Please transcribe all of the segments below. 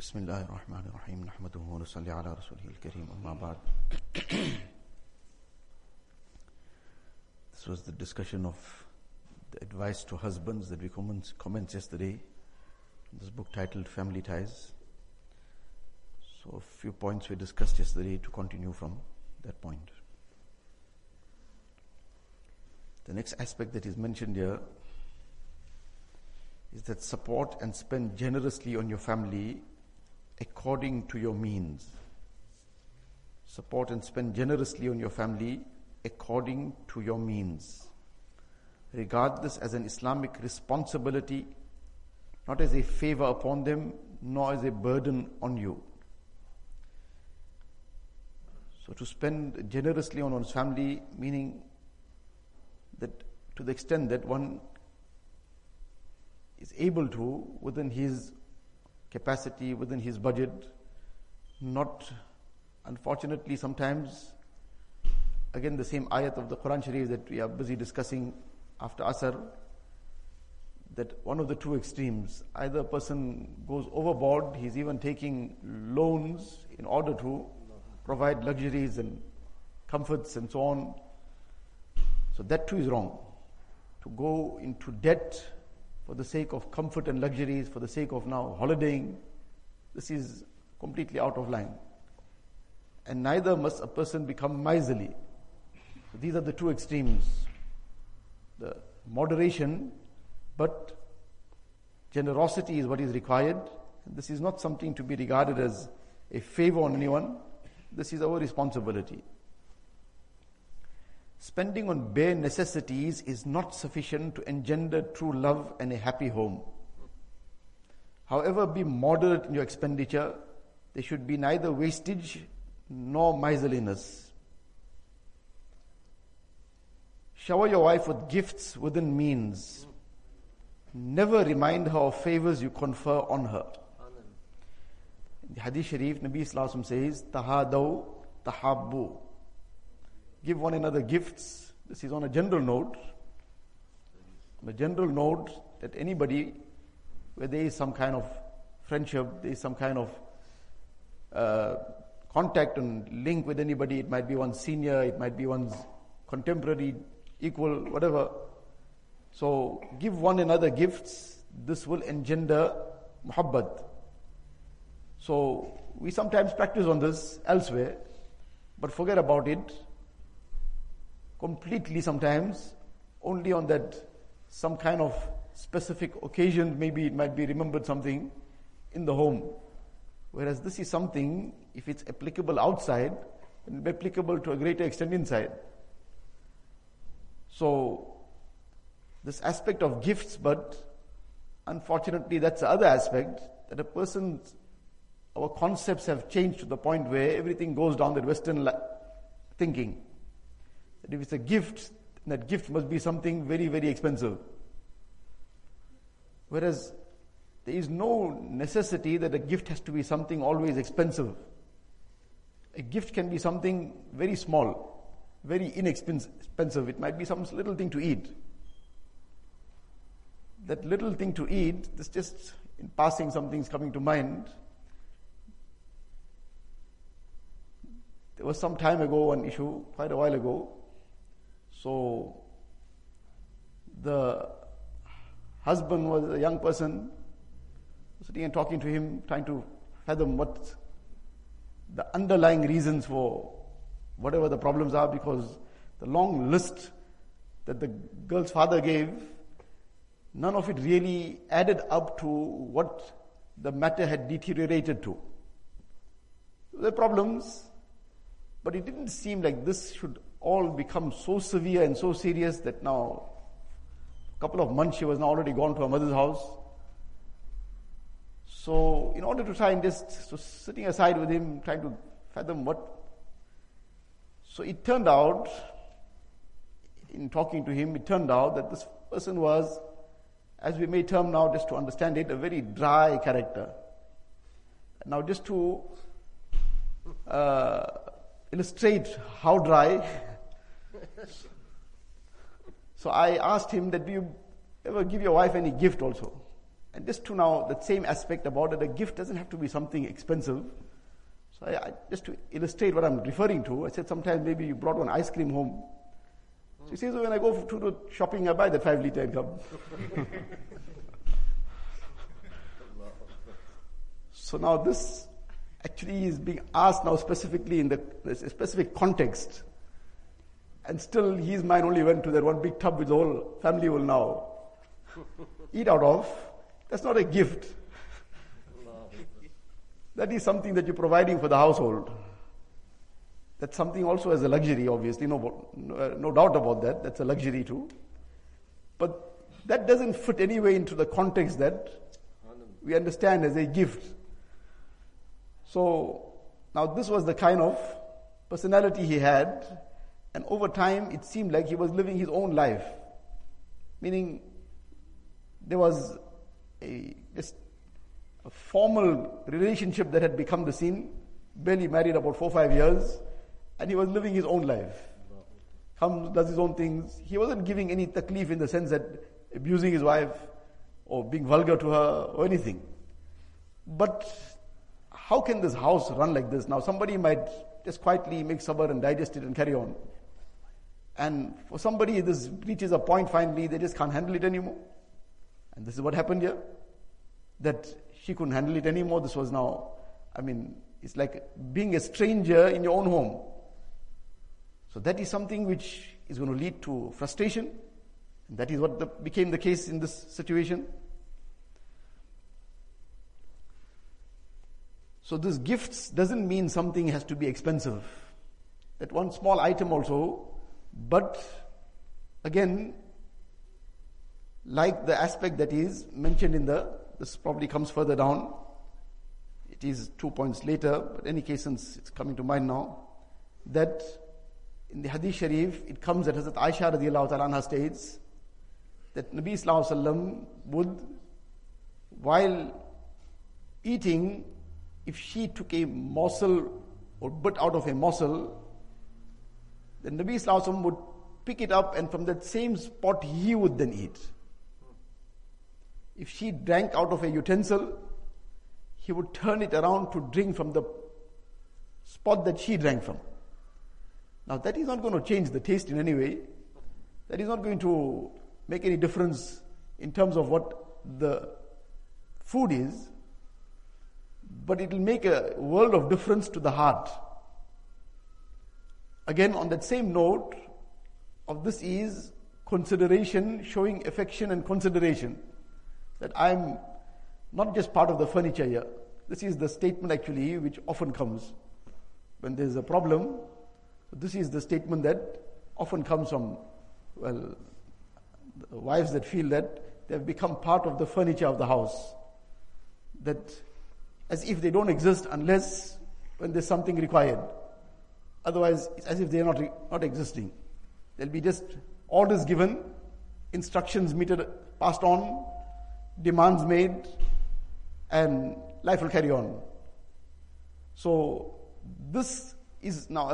Bismillahirrahmanirrahim. Nahmaduhu wa nusalli ala rasulihil kareem. Amma ba'd. This was the discussion of the advice to husbands that we commenced yesterday. This book titled Family Ties. So a few points we discussed yesterday to continue from that point. The next aspect that is mentioned here is that support and spend generously on your family according to your means. Support and spend generously on your family according to your means. Regard this as an Islamic responsibility, not as a favor upon them, nor as a burden on you. So to spend generously on one's family, meaning that to the extent that one is able to, within his capacity, within his budget, not, unfortunately sometimes, again the same ayat of the Quran Sharif that we are busy discussing after Asr, that one of the two extremes, either a person goes overboard, he's even taking loans in order to provide luxuries and comforts and so on. So that too is wrong. To go into debt for the sake of comfort and luxuries, for the sake of now holidaying, this is completely out of line. And neither must a person become miserly. So these are the two extremes. The moderation, but generosity is what is required. And this is not something to be regarded as a favor on anyone. This is our responsibility. Spending on bare necessities is not sufficient to engender true love and a happy home. However, be moderate in your expenditure. There should be neither wastage nor miserliness. Shower your wife with gifts within means. Never remind her of favors you confer on her. In the Hadith Sharif, Nabi Sallallahu Alaihi Wasallam says, Tahadaw, Tahabbu. Give one another gifts. This is on a general note. On a general note that anybody, where there is some kind of friendship, there is some kind of contact and link with anybody, it might be one's senior, it might be one's contemporary, equal, whatever. So give one another gifts. This will engender muhabbat. So we sometimes practice on this elsewhere, but forget about it completely sometimes, only on that some kind of specific occasion, maybe it might be remembered something in the home. Whereas this is something, if it's applicable outside, it will be applicable to a greater extent inside. So, this aspect of gifts, but unfortunately that's the other aspect, that our concepts have changed to the point where everything goes down that Western thinking. That if it's a gift, that gift must be something very, very expensive. Whereas there is no necessity that a gift has to be something always expensive. A gift can be something very small, very inexpensive. It might be some little thing to eat. That little thing to eat, this just in passing something's coming to mind. There was some time ago an issue, quite a while ago. So, the husband was a young person, sitting and talking to him, trying to fathom what the underlying reasons for whatever the problems are, because the long list that the girl's father gave, none of it really added up to what the matter had deteriorated to. There were problems, but it didn't seem like this should all become so severe and so serious that now, a couple of months, she was now already gone to her mother's house. So, in order to try and just, so sitting aside with him, trying to fathom what. So it turned out, in talking to him, it turned out that this person was, as we may term now, just to understand it, a very dry character. Now just to illustrate how dry. So I asked him, that do you ever give your wife any gift also? And just to now, that same aspect about it, a gift doesn't have to be something expensive. So I just to illustrate what I'm referring to, I said sometimes maybe you brought one ice cream home. So he says, when I go to the shopping, I buy that 5-liter and come. So now this actually is being asked now specifically in the specific context. And still his mind only went to that one big tub which the whole family will now eat out of. That's not a gift. That is something that you're providing for the household. That's something also as a luxury, obviously, no doubt about that. That's a luxury too. But that doesn't fit anyway into the context that we understand as a gift. So, now this was the kind of personality he had, and over time it seemed like he was living his own life. Meaning, there was a formal relationship that had become the scene, barely married about 4 or 5 years, and he was living his own life. Comes, does his own things. He wasn't giving any taklif in the sense that abusing his wife, or being vulgar to her, or anything. But how can this house run like this? Now somebody might just quietly make sabr and digest it and carry on. And for somebody, this reaches a point finally, they just can't handle it anymore. And this is what happened here. That she couldn't handle it anymore. This was now, it's like being a stranger in your own home. So that is something which is going to lead to frustration. And that is what became the case in this situation. So this gifts doesn't mean something has to be expensive. That one small item also, but again, like the aspect that is mentioned in this probably comes further down. It is 2 points later, but any case, since it's coming to mind now, that in the Hadith Sharif, it comes that Hazrat Aisha radiallahu ta'ala anha states that Nabi sallallahu alayhi wa sallam would, while eating, if she took a morsel or bit out of a morsel, then Nabi sallallahu alayhi wa sallam would pick it up and from that same spot he would then eat. If she drank out of a utensil, he would turn it around to drink from the spot that she drank from. Now that is not going to change the taste in any way. That is not going to make any difference in terms of what the food is. But it will make a world of difference to the heart. Again, on that same note, of this is consideration, showing affection and consideration. That I'm not just part of the furniture here. This is the statement actually which often comes when there's a problem. This is the statement that often comes from, wives that feel that they've become part of the furniture of the house. That as if they don't exist unless when there's something required. Otherwise, it's as if they're not existing. There'll be just orders given, instructions passed on, demands made, and life will carry on. So this is now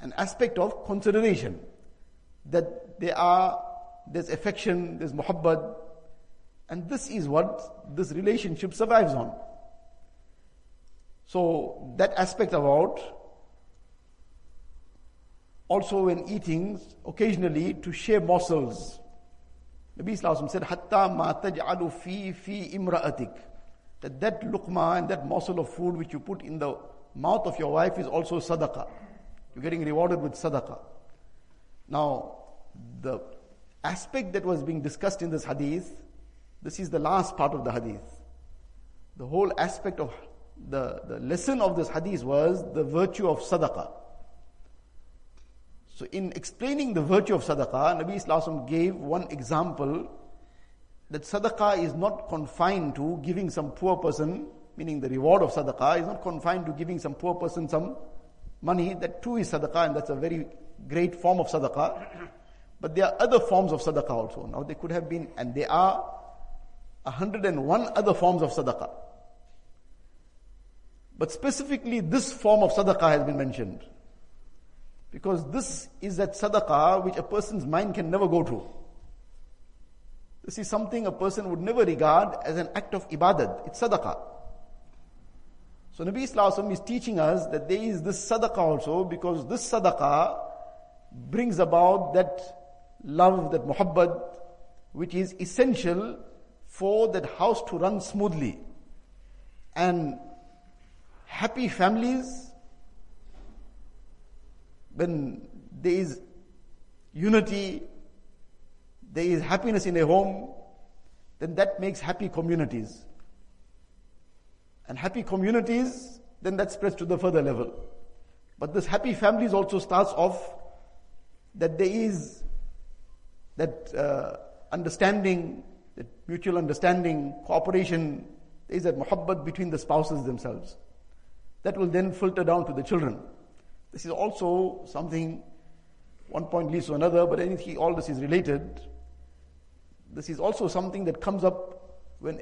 an aspect of consideration, that there's affection, there's muhabbat, and this is what this relationship survives on. So that aspect about also when eating, occasionally to share morsels. Nabi Sallallahu Alaihi Wasallam said, "Hatta ma taj'alu fi imra'atik," that luqma and that morsel of food which you put in the mouth of your wife is also sadaqah. You're getting rewarded with sadaqah. Now, the aspect that was being discussed in this hadith, this is the last part of the hadith. The whole aspect of the lesson of this hadith was the virtue of sadaqah. So in explaining the virtue of sadaqah, Nabi Sallallahu Alaihi Wasallam gave one example that sadaqah is not confined to giving some poor person, meaning the reward of sadaqah is not confined to giving some poor person some money. That too is sadaqah, and that's a very great form of sadaqah. But there are other forms of sadaqah also. Now there could have been, and there are 101 other forms of sadaqah. But specifically this form of sadaqah has been mentioned. Because this is that sadaqah which a person's mind can never go to. This is something a person would never regard as an act of ibadat. It's sadaqah. So Nabi Sallallahu Alaihi Wasallam is teaching us that there is this sadaqah also, because this sadaqah brings about that love, that muhabbat, which is essential for that house to run smoothly. And happy families, when there is unity, there is happiness in a home, then that makes happy communities. And happy communities, then that spreads to the further level. But this happy families also starts off that there is that understanding, that mutual understanding, cooperation, there is that muhabbat between the spouses themselves. That will then filter down to the children. This is also something, one point leads to another, but anything, all this is related. This is also something that comes up when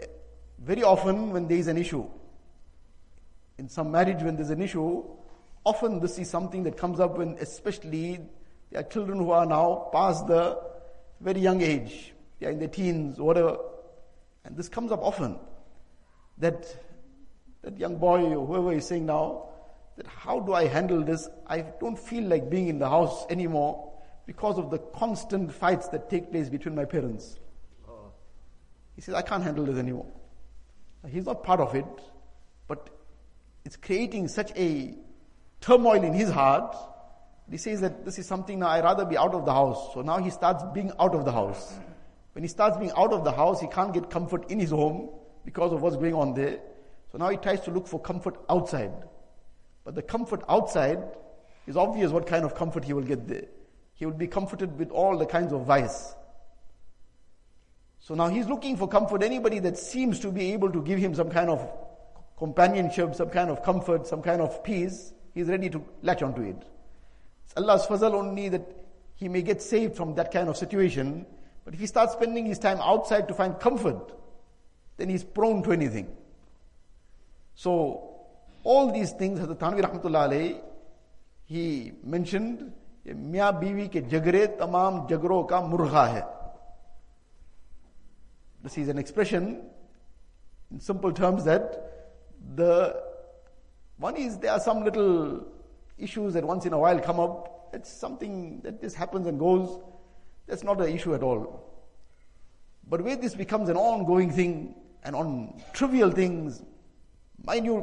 very often when there is an issue. In some marriage when there's an issue, often this is something that comes up when especially there are children who are now past the very young age. They are in their teens, whatever. And this comes up often. That young boy or whoever is saying now, that how do I handle this? I don't feel like being in the house anymore because of the constant fights that take place between my parents. He says, I can't handle this anymore. He's not part of it, but it's creating such a turmoil in his heart. He says that this is something now, I'd rather be out of the house. So now he starts being out of the house. When he starts being out of the house, he can't get comfort in his home because of what's going on there. So now he tries to look for comfort outside. But the comfort outside is obvious what kind of comfort he will get there. He will be comforted with all the kinds of vice. So now he's looking for comfort, anybody that seems to be able to give him some kind of companionship, some kind of comfort, some kind of peace, he's ready to latch onto it. It's Allah's fazal only that he may get saved from that kind of situation, but if he starts spending his time outside to find comfort, then he's prone to anything. So, all these things, Hazrat Tanvi Rahmatullah Alayhi, he mentioned, Miya Biwi ke jagre tamam jagro ka murgha hai. This is an expression, in simple terms, that the one is there are some little issues that once in a while come up. It's something that just happens and goes. That's not an issue at all. But where this becomes an ongoing thing, and on trivial things, minor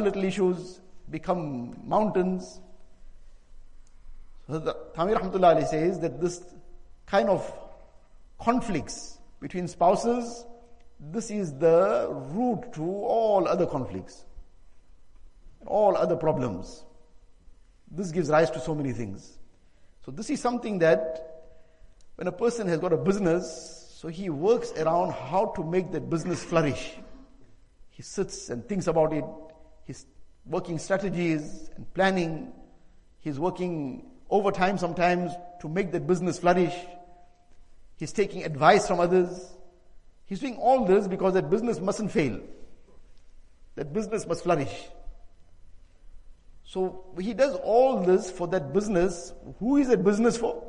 little issues become mountains. So the Tanvi Rahmatullah Alayhi says that this kind of conflicts between spouses, this is the root to all other conflicts, all other problems. This gives rise to so many things. So this is something that when a person has got a business, so he works around how to make that business flourish. He sits and thinks about it. He's working strategies and planning. He's working overtime sometimes to make that business flourish. He's taking advice from others. He's doing all this because that business mustn't fail. That business must flourish. So he does all this for that business. Who is that business for?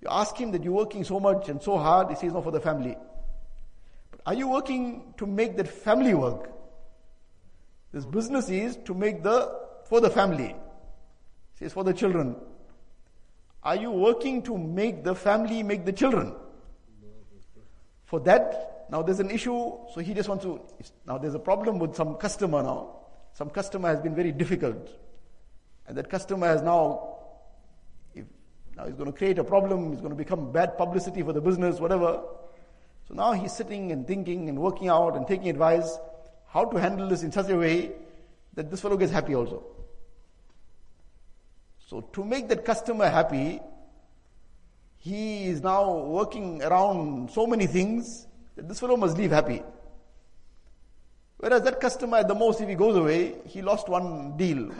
You ask him that you're working so much and so hard. He says, no, for the family. Are you working to make that family work? This business is to make for the family. It says for the children. Are you working to make the family make the children? For that, now there's an issue, so he just wants to, now there's a problem with some customer now. Some customer has been very difficult. And that customer has now he's going to create a problem, it's going to become bad publicity for the business, whatever. So now he's sitting and thinking and working out and taking advice how to handle this in such a way that this fellow gets happy also. So to make that customer happy, he is now working around so many things that this fellow must leave happy. Whereas that customer at the most, if he goes away, he lost one deal,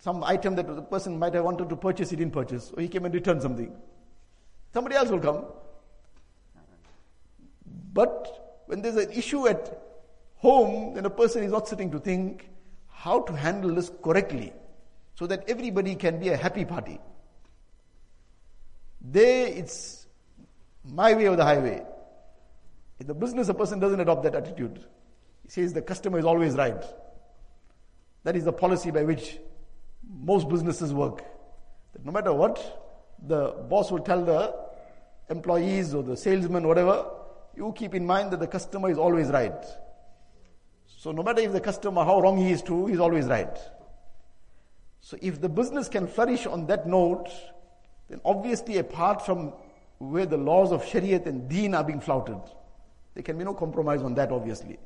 some item that the person might have wanted to purchase, he didn't purchase, or he came and returned something. Somebody else will come. But when there's an issue at home, then a person is not sitting to think how to handle this correctly so that everybody can be a happy party. It's my way or the highway. In the business, a person doesn't adopt that attitude. He says the customer is always right. That is the policy by which most businesses work. That no matter what, the boss will tell the employees or the salesman, whatever, you keep in mind that the customer is always right. So no matter if the customer, how wrong he is too, he's always right. So if the business can flourish on that note, then obviously apart from where the laws of Shariat and Deen are being flouted, there can be no compromise on that obviously.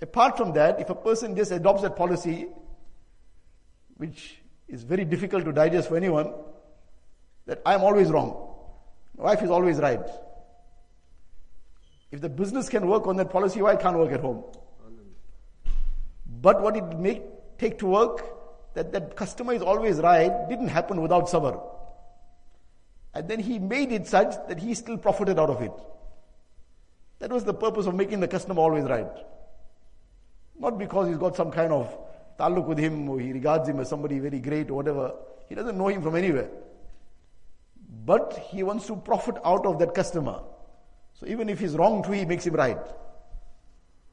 Apart from that, if a person just adopts that policy, which is very difficult to digest for anyone, that I am always wrong, my wife is always right. If the business can work on that policy, why can't work at home? But what it may take to work, that customer is always right, didn't happen without sabr. And then he made it such that he still profited out of it. That was the purpose of making the customer always right. Not because he's got some kind of ta'alluq with him, or he regards him as somebody very great or whatever. He doesn't know him from anywhere. But he wants to profit out of that customer. So even if he's wrong too, he makes him right.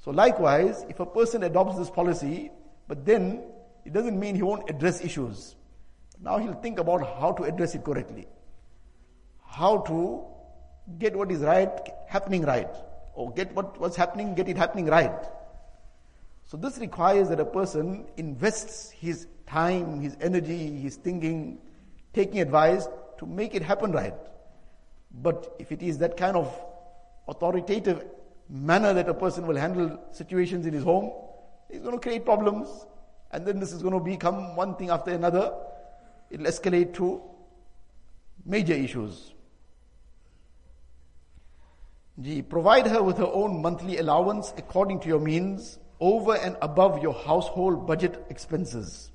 So likewise, if a person adopts this policy, but then it doesn't mean he won't address issues. Now he'll think about how to address it correctly. How to get what is right happening right. Or get what's happening right. So this requires that a person invests his time, his energy, his thinking, taking advice to make it happen right. But if it is that kind of authoritative manner that a person will handle situations in his home, it's going to create problems. And then this is going to become one thing after another. It'll escalate to major issues. G. Provide her with her own monthly allowance according to your means, over and above your household budget expenses.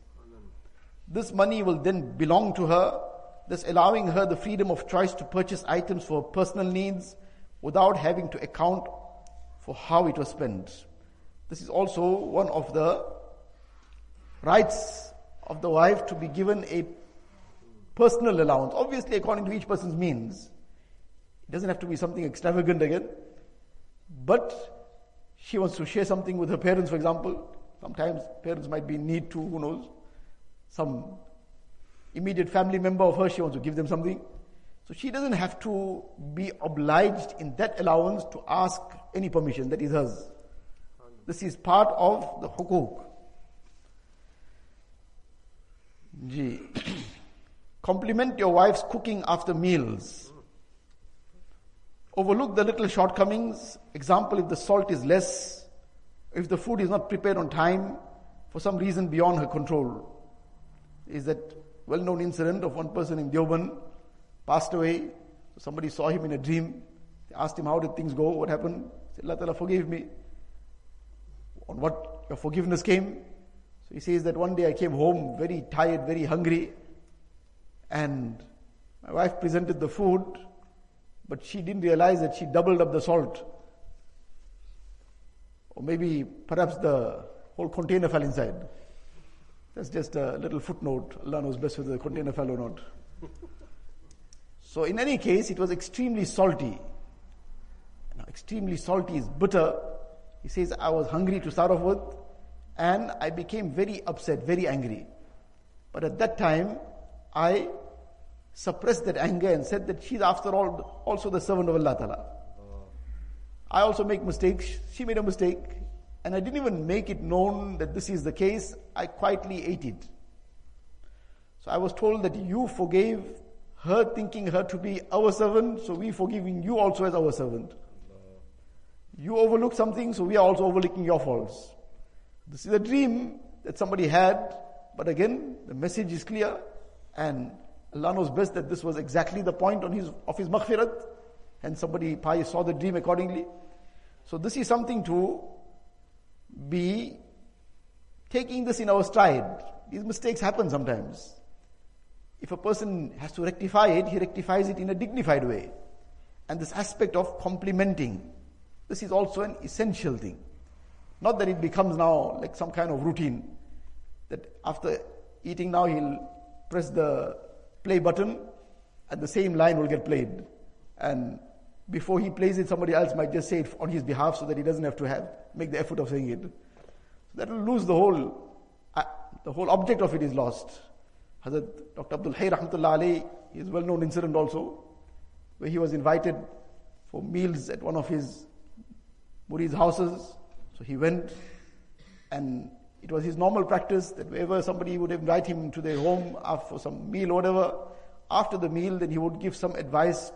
This money will then belong to her, thus allowing her the freedom of choice to purchase items for her personal needs without having to account for how it was spent. This is also one of the rights of the wife, to be given a personal allowance, obviously according to each person's means. It doesn't have to be something extravagant again, but she wants to share something with her parents, for example. Sometimes parents might be in need too, who knows. Some immediate family member of hers, she wants to give them something. So she doesn't have to be obliged in that allowance to ask any permission. That is hers. This is part of the hukuk. G. Compliment your wife's cooking after meals. Overlook the little shortcomings. Example, if the salt is less, if the food is not prepared on time, for some reason beyond her control. Is that well-known incident of one person in Diyoban, passed away. Somebody saw him in a dream. They asked him, how did things go? What happened? He said, Allah Ta'ala forgave me. On what your forgiveness came? So he says that one day I came home very tired, very hungry, and my wife presented the food, but she didn't realize that she doubled up the salt. Or maybe perhaps the whole container fell inside. That's just a little footnote. Allah knows best whether the container fell or not. So in any case, it was extremely salty. Now, extremely salty is bitter. He says, I was hungry to start off with, and I became very upset, very angry. But at that time, I suppressed that anger and said that she's after all also the servant of Allah Ta'ala. I also make mistakes. She made a mistake. And I didn't even make it known that this is the case. I quietly ate it. So I was told that you forgave her, thinking her to be our servant, so we forgiving you also as our servant. You overlooked something, so we are also overlooking your faults. This is a dream that somebody had, but again, the message is clear, and Allah knows best that this was exactly the point of his maghfirat, and somebody pious saw the dream accordingly. So this is something to be taking this in our stride. These mistakes happen sometimes. If a person has to rectify it, he rectifies it in a dignified way. And this aspect of complimenting, this is also an essential thing. Not that it becomes now like some kind of routine, that after eating now he'll press the play button and the same line will get played. And before he plays it, somebody else might just say it on his behalf so that he doesn't have to make the effort of saying it. So that will lose the whole object of it is lost. Hazrat Dr. Abdul Hayy rahmatullah alayhi, his well-known incident also, where he was invited for meals at one of his murid's houses. So he went, and it was his normal practice that wherever somebody would invite him to their home for some meal or whatever, after the meal then he would give some advice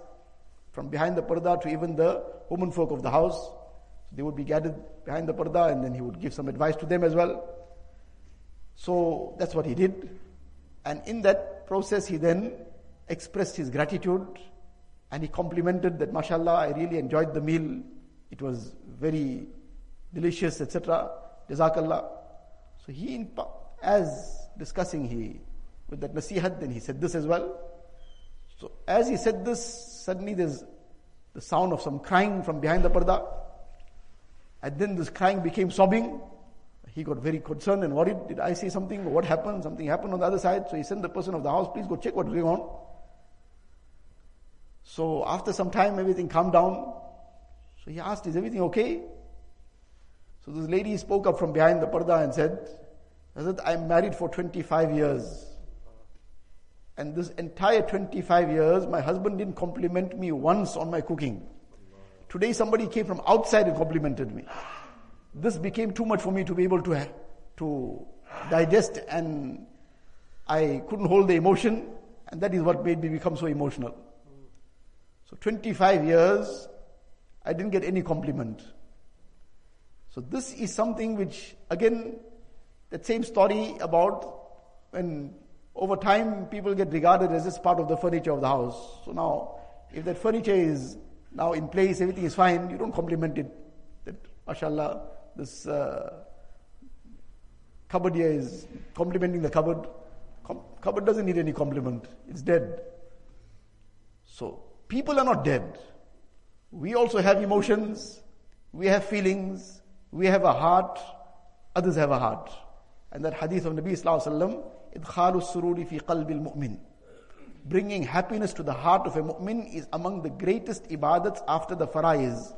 from behind the parda to even the women folk of the house. So they would be gathered behind the parda, and then he would give some advice to them as well. So that's what he did. And in that process he then expressed his gratitude, and he complimented that, mashallah, I really enjoyed the meal. It was very delicious, etc. Jazakallah. So he, as discussing with that nasihat, then he said this as well. So as he said this, suddenly there's the sound of some crying from behind the parda. And then this crying became sobbing. He got very concerned and worried. Did I say something? What happened? Something happened on the other side. So he sent the person of the house, please go check what's going on. So after some time, everything calmed down. So he asked, is everything okay? So this lady spoke up from behind the parda and said, Hazrat, I'm married for 25 years. And this entire 25 years, my husband didn't compliment me once on my cooking. Today somebody came from outside and complimented me. This became too much for me to be able to digest, and I couldn't hold the emotion, and that is what made me become so emotional. So 25 years, I didn't get any compliment. So this is something which, again, that same story about when over time people get regarded as just part of the furniture of the house. So now, if that furniture is now in place, everything is fine, you don't compliment it. That, mashallah, this cupboard here is complimenting the cupboard. Cupboard doesn't need any compliment. It's dead. So people are not dead. We also have emotions. We have feelings. We have a heart. Others have a heart. And that hadith of Nabi Sallallahu Alaihi Wasallam, idkhalu sururi fi qalbil mu'min. Bringing happiness to the heart of a mu'min is among the greatest ibadats after the faraiz.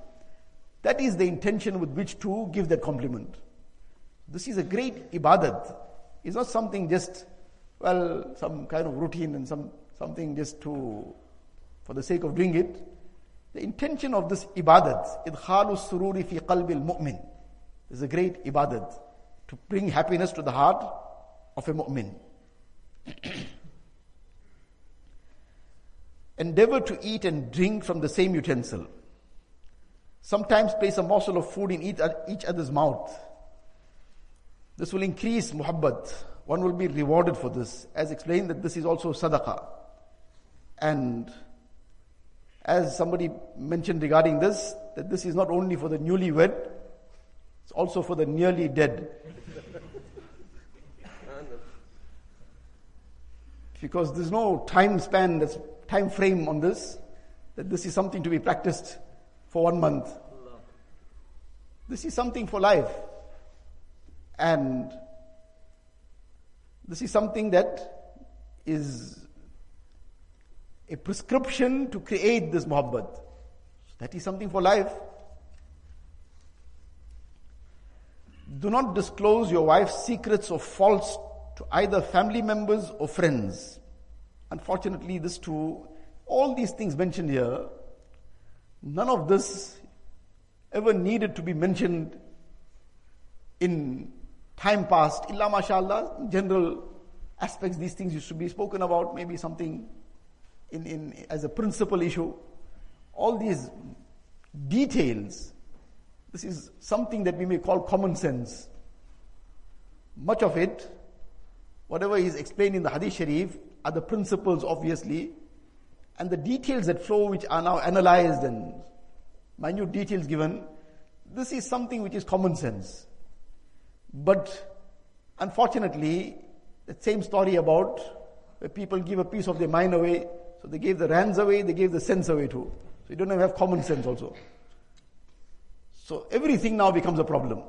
That is the intention with which to give that compliment. This is a great ibadat. It's not something just, well, some kind of routine and something just for the sake of doing it. The intention of this ibadat, idkhalu sururi fi qalbil mu'min, is a great ibadat, to bring happiness to the heart of a mu'min. Endeavor to eat and drink from the same utensil. Sometimes place a morsel of food in each other's mouth. This will increase muhabbat. One will be rewarded for this. As explained, that this is also sadaqah. And as somebody mentioned regarding this, that this is not only for the newlywed, it's also for the nearly dead. Because there's no time frame on this, that this is something to be practiced for 1 month. This is something for life. And this is something that is a prescription to create this muhabbat. That is something for life. Do not disclose your wife's secrets or faults to either family members or friends. Unfortunately, all these things mentioned here, none of this ever needed to be mentioned in time past. Illa mashallah, in general aspects, these things used to be spoken about, maybe something as a principal issue. All these details, this is something that we may call common sense. Much of it, whatever is explained in the Hadith Sharif, are the principles, obviously. And the details that flow, which are now analyzed and minute details given, this is something which is common sense. But unfortunately, that same story about where people give a piece of their mind away, so they gave the rands away, they gave the sense away too. So you don't have common sense also. So everything now becomes a problem.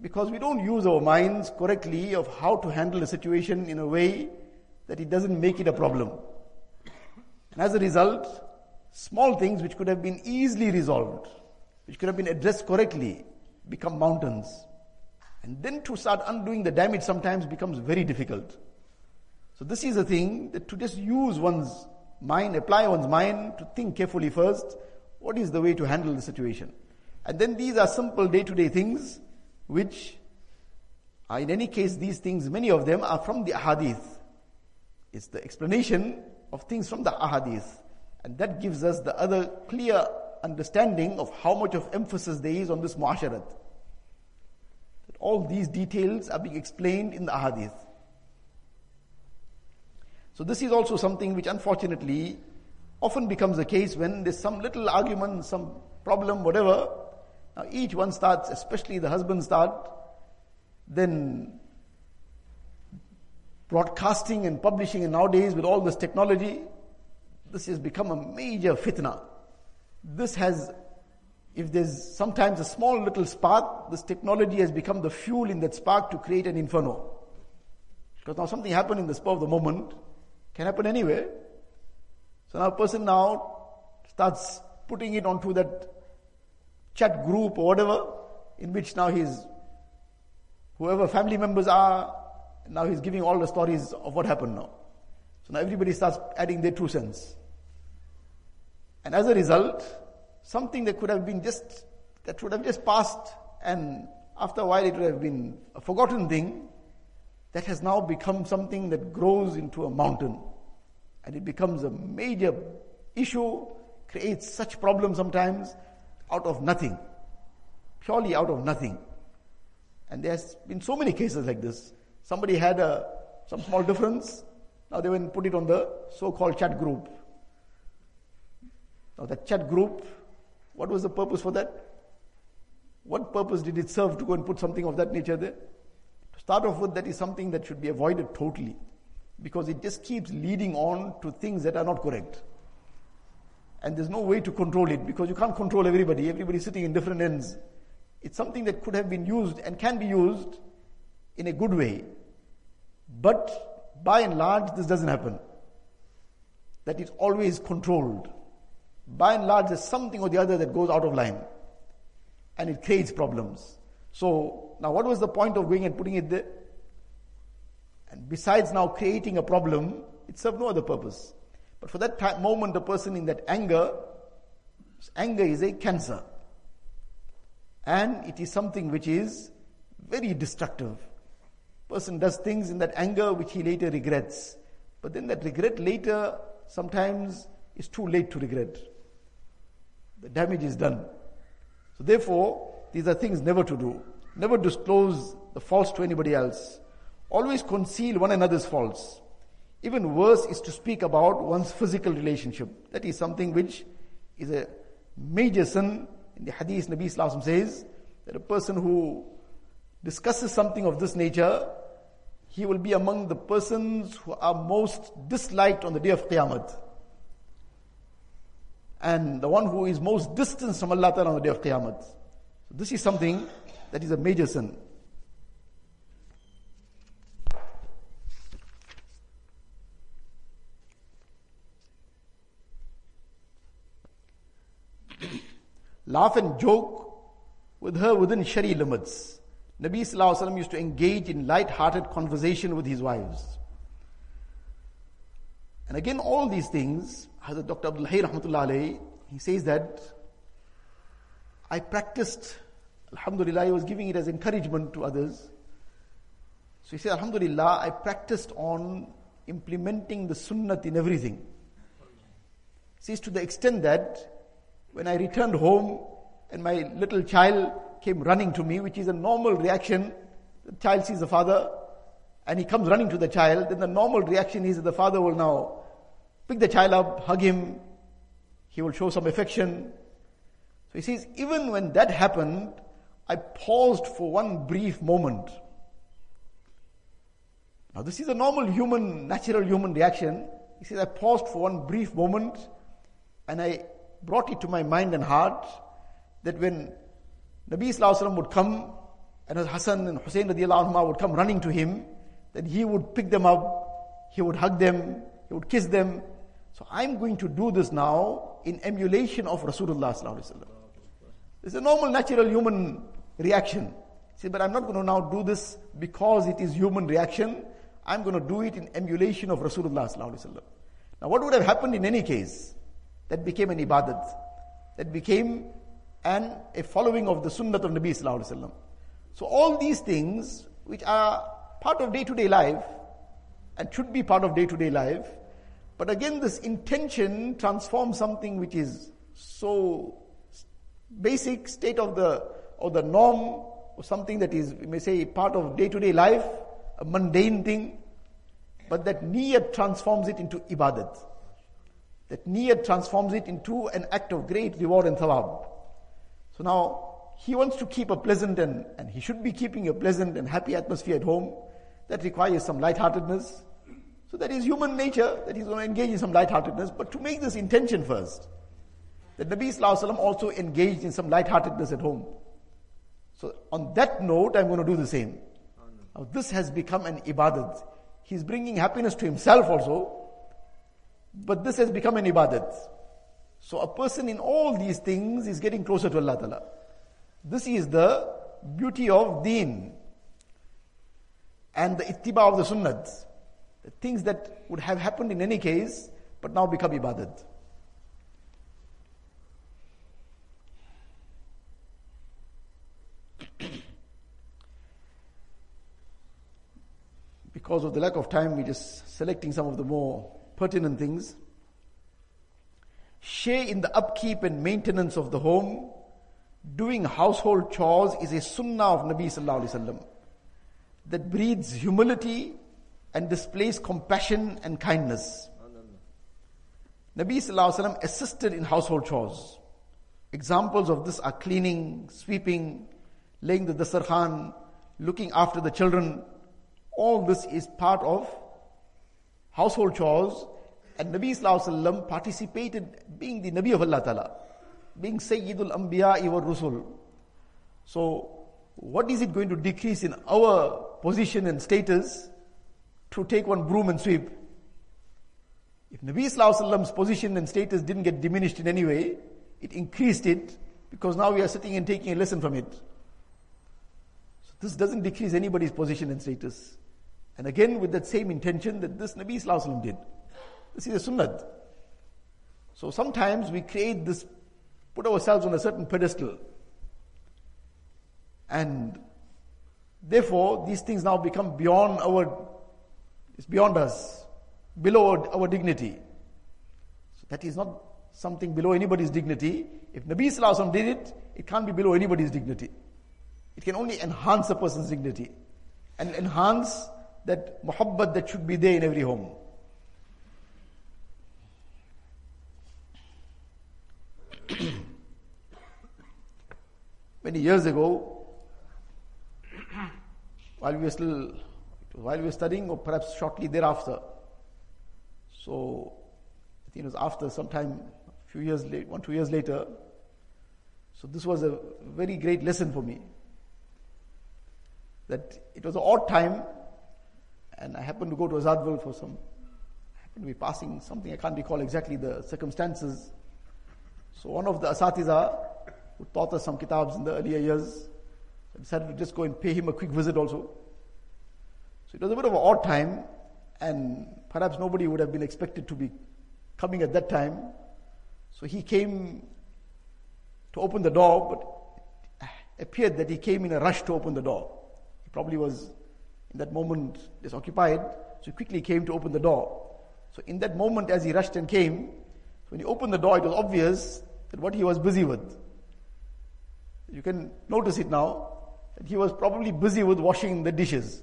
Because we don't use our minds correctly of how to handle a situation in a way that it doesn't make it a problem. And as a result, small things which could have been easily resolved, which could have been addressed correctly, become mountains. And then to start undoing the damage sometimes becomes very difficult. So this is a thing that to just use one's mind, apply one's mind to think carefully first, what is the way to handle the situation? And then these are simple day-to-day things which are in any case, these things, many of them are from the ahadith. It's the explanation of things from the ahadith. And that gives us the other clear understanding of how much of emphasis there is on this muasharat. That all these details are being explained in the ahadith. So this is also something which unfortunately often becomes the case when there's some little argument, some problem, whatever. Now each one starts, especially the husband start, then broadcasting and publishing, and nowadays with all this technology, this has become a major fitna. This has, if there's sometimes a small little spark, this technology has become the fuel in that spark to create an inferno. Because now something happened in the spur of the moment, can happen anywhere. So now a person now starts putting it onto that chat group or whatever, in which now he's, whoever family members are, now he's giving all the stories of what happened now. So now everybody starts adding their 2 cents. And as a result, something that could have been just, that would have just passed, and after a while it would have been a forgotten thing, that has now become something that grows into a mountain. And it becomes a major issue, creates such problems sometimes out of nothing. Purely out of nothing. And there's been so many cases like this. Somebody had some small difference, now they went and put it on the so-called chat group. Now that chat group, what was the purpose for that? What purpose did it serve to go and put something of that nature there? To start off with, that is something that should be avoided totally, because it just keeps leading on to things that are not correct. And there's no way to control it, because you can't control everybody. Everybody's sitting in different ends. It's something that could have been used and can be used in a good way. But by and large, this doesn't happen. That is always controlled. By and large, there's something or the other that goes out of line. And it creates problems. So, now what was the point of going and putting it there? And besides now creating a problem, it served no other purpose. But for that moment, the person in that anger is a cancer. And it is something which is very destructive. Person does things in that anger which he later regrets. But then that regret later sometimes is too late to regret. The damage is done. So therefore, these are things never to do. Never disclose the faults to anybody else. Always conceal one another's faults. Even worse is to speak about one's physical relationship. That is something which is a major sin. In the hadith, Nabi Sallallahu Alaihi Wasallam says that a person who discusses something of this nature, he will be among the persons who are most disliked on the day of Qiyamah. And the one who is most distant from Allah Ta'ala on the day of Qiyamah. So this is something that is a major sin. Laugh and joke with her within Shari limits. Nabi Sallallahu Alaihi Wasallam used to engage in light-hearted conversation with his wives. And again, all these things, Hazrat Dr. Abdul Hayy Rahmatullah Alayhi, he says that, I practiced, alhamdulillah, he was giving it as encouragement to others. So he said, alhamdulillah, I practiced on implementing the sunnat in everything. He says, to the extent that, when I returned home, and my little child came running to me, which is a normal reaction. The child sees the father, and he comes running to the child. Then the normal reaction is that the father will now pick the child up, hug him. He will show some affection. So he says, even when that happened, I paused for one brief moment. Now this is a normal human, natural human reaction. He says, I paused for one brief moment, and I brought it to my mind and heart that when Nabi Sallallahu Alaihi Wasallam would come, and Hassan and Hussein radiallahu anhuma would come running to him, then he would pick them up, he would hug them, he would kiss them. So I'm going to do this now in emulation of Rasulullah sallallahu alaihi wasallam. It's a normal, natural human reaction. See, but I'm not going to now do this because it is human reaction. I'm going to do it in emulation of Rasulullah sallallahu alaihi wasallam. Now, what would have happened in any case? That became an ibadat. That became a following of the sunnat of Nabi sallallahu alaihi wasallam. So all these things, which are part of day-to-day life, and should be part of day-to-day life, but again, this intention transforms something which is so basic, state of the, or the norm, or something that is, we may say, part of day-to-day life, a mundane thing, but that niyyat transforms it into ibadat. That niyyat transforms it into an act of great reward and thawab. So now, he wants to keep a pleasant and he should be keeping a pleasant and happy atmosphere at home. That requires some lightheartedness. So that is human nature, that he's going to engage in some lightheartedness, but to make this intention first. That Nabi Sallallahu Alaihi Wasallam also engaged in some lightheartedness at home. So on that note, I'm going to do the same. Now this has become an ibadat. He's bringing happiness to himself also, but this has become an ibadat. So a person in all these things is getting closer to Allah Ta'ala. This is the beauty of deen and the ittiba of the sunnat. The things that would have happened in any case, but now become ibadat. Because of the lack of time, we're just selecting some of the more pertinent things. Share in the upkeep and maintenance of the home. Doing household chores is a sunnah of Nabi Sallallahu Alaihi Wasallam that breeds humility and displays compassion and kindness. Nabi Sallallahu Alaihi Wasallam assisted in household chores. Examples of this are cleaning, sweeping, laying the dasarkhan, looking after the children. All this is part of household chores, and Nabi Sallallahu Alaihi Wasallam participated, being the Nabi of Allah Ta'ala, being Sayyidul Anbiya wa Rusul. So, what is it going to decrease in our position and status to take one broom and sweep? If Nabi Sallallahu Alaihi Wasallam's position and status didn't get diminished in any way, it increased it, because now we are sitting and taking a lesson from it. So this doesn't decrease anybody's position and status. And again, with that same intention that this Nabi Sallallahu Alaihi Wasallam did. This is a sunnat. So sometimes we create this, put ourselves on a certain pedestal. And therefore, these things now become beyond our, it's beyond us, below our dignity. So that is not something below anybody's dignity. If Nabi Sallallahu Alaihi Wasallam did it, it can't be below anybody's dignity. It can only enhance a person's dignity and enhance that muhabbat that should be there in every home. Many years ago, while we were studying, or perhaps shortly thereafter, so I think it was after sometime a few years later, 1-2 years later. So this was a very great lesson for me. That it was an odd time, and I happened to go to Azadwal for some. I happened to be passing something, I can't recall exactly the circumstances. So one of the asatiza who taught us some kitabs in the earlier years, I decided to just go and pay him a quick visit also. So it was a bit of an odd time, and perhaps nobody would have been expected to be coming at that time. So he came to open the door, but it appeared that he came in a rush to open the door. He probably was in that moment disoccupied, so he quickly came to open the door. So in that moment, as he rushed and came, when he opened the door, it was obvious that what he was busy with. You can notice it now, that he was probably busy with washing the dishes.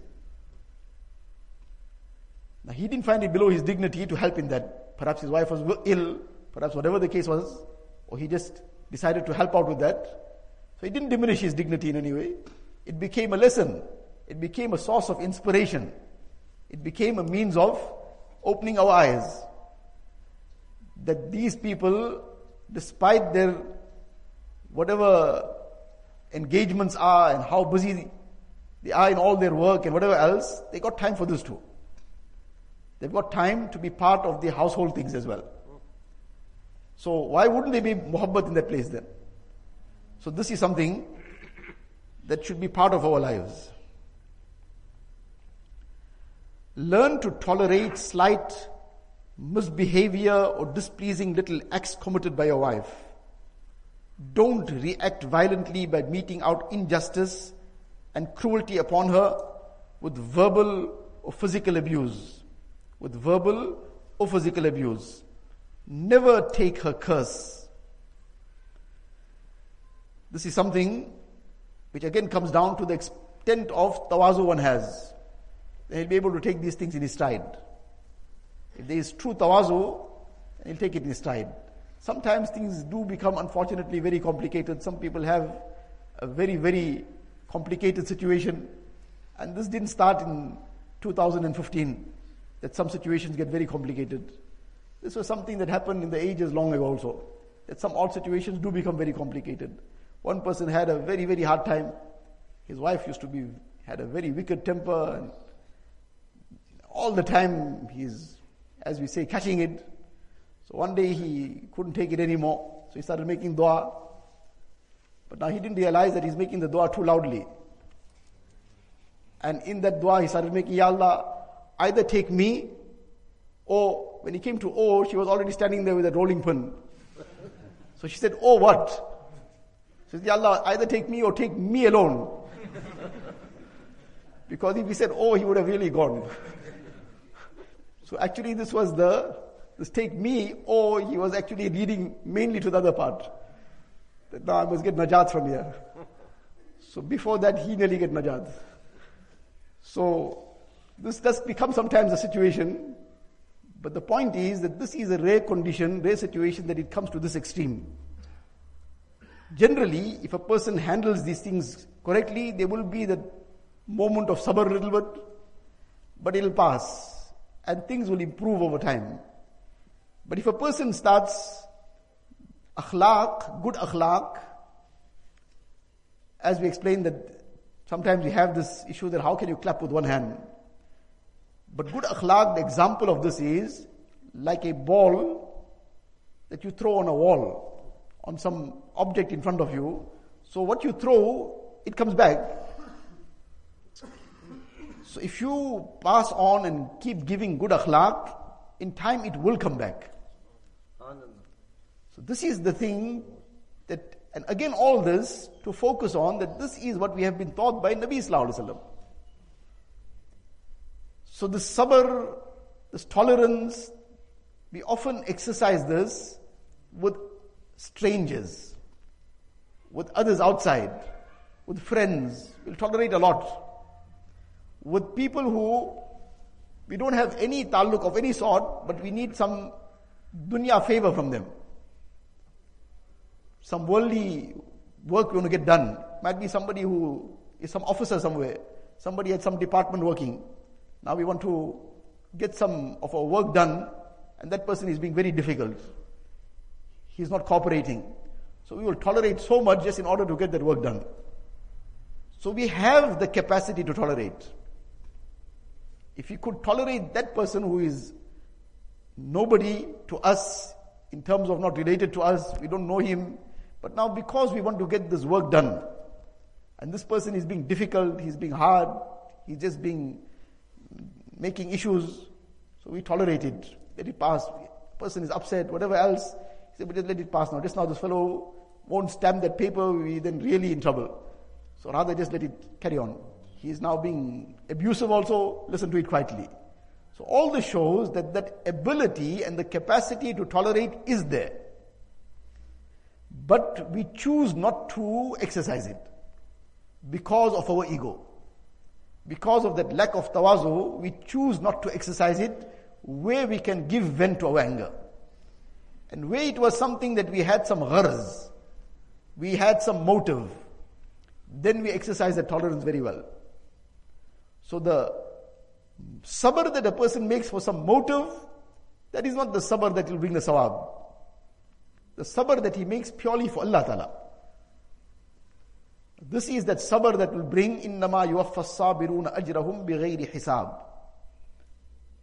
Now he didn't find it below his dignity to help in that. Perhaps his wife was ill, perhaps whatever the case was, or he just decided to help out with that. So he didn't diminish his dignity in any way. It became a lesson. It became a source of inspiration. It became a means of opening our eyes. That these people, despite their whatever engagements are and how busy they are in all their work and whatever else, they got time for this too. They've got time to be part of the household things as well. So why wouldn't there be muhabbat in that place then? So this is something that should be part of our lives. Learn to tolerate slight misbehavior or displeasing little acts committed by your wife. Don't react violently by meting out injustice and cruelty upon her with verbal or physical abuse. With verbal or physical abuse. Never take her curse. This is something which again comes down to the extent of tawazu one has. Then he'll be able to take these things in his stride. If there is true tawazu, he'll take it in his stride. Sometimes things do become unfortunately very complicated. Some people have a very, very complicated situation. And this didn't start in 2015, that some situations get very complicated. This was something that happened in the ages long ago also, that some odd situations do become very complicated. One person had a very, very hard time. His wife had a very wicked temper, and all the time he's, as we say, catching it. So one day he couldn't take it anymore, so he started making dua. But now he didn't realize that he's making the dua too loudly. And in that dua he started making, Ya Allah, either take me, or when he came to O, she was already standing there with a rolling pin. So she said, Oh what? She said, Ya Allah, either take me or take me alone. Because if he said, Oh, he would have really gone. So actually this was this take me, or he was actually leading mainly to the other part. That now I must get najat from here. So before that he nearly get najat. So this does become sometimes a situation, but the point is that this is a rare condition, rare situation that it comes to this extreme. Generally, if a person handles these things correctly, there will be the moment of sabr a little bit, but it'll pass and things will improve over time. But if a person starts akhlaq, good akhlaq, as we explained that sometimes we have this issue that how can you clap with one hand? But good akhlaq, the example of this is like a ball that you throw on a wall, on some object in front of you. So what you throw, it comes back. So if you pass on and keep giving good akhlaq, in time it will come back. So this is the thing that, and again all this to focus on that this is what we have been taught by Nabi Sallallahu Alaihi Wasallam. So this sabr, this tolerance, we often exercise this with strangers, with others outside, with friends. We'll tolerate a lot. With people who we don't have any ta'alluq of any sort, but we need some dunya favor from them. Some worldly work we want to get done. Might be somebody who is some officer somewhere, somebody at some department working. Now we want to get some of our work done, and that person is being very difficult. He's not cooperating. So we will tolerate so much just in order to get that work done. So we have the capacity to tolerate. If we could tolerate that person who is nobody to us, in terms of not related to us, we don't know him, but now because we want to get this work done, and this person is being difficult, he's being hard, he's just being making issues, so we tolerate it. Let it pass. Person is upset, whatever else. He said, but just let it pass now. Just now this fellow won't stamp that paper, we then really in trouble. So rather just let it carry on. He is now being abusive also, listen to it quietly. So all this shows that that ability and the capacity to tolerate is there. But we choose not to exercise it because of our ego. Because of that lack of tawazu, we choose not to exercise it where we can give vent to our anger. And where it was something that we had some gharaz, we had some motive, then we exercise the tolerance very well. So the sabr that a person makes for some motive, that is not the sabr that will bring the sawab. The sabr that he makes purely for Allah Ta'ala. This is that sabr that will bring innama yuwaffas sabiruna ajrahum bighayri hisab.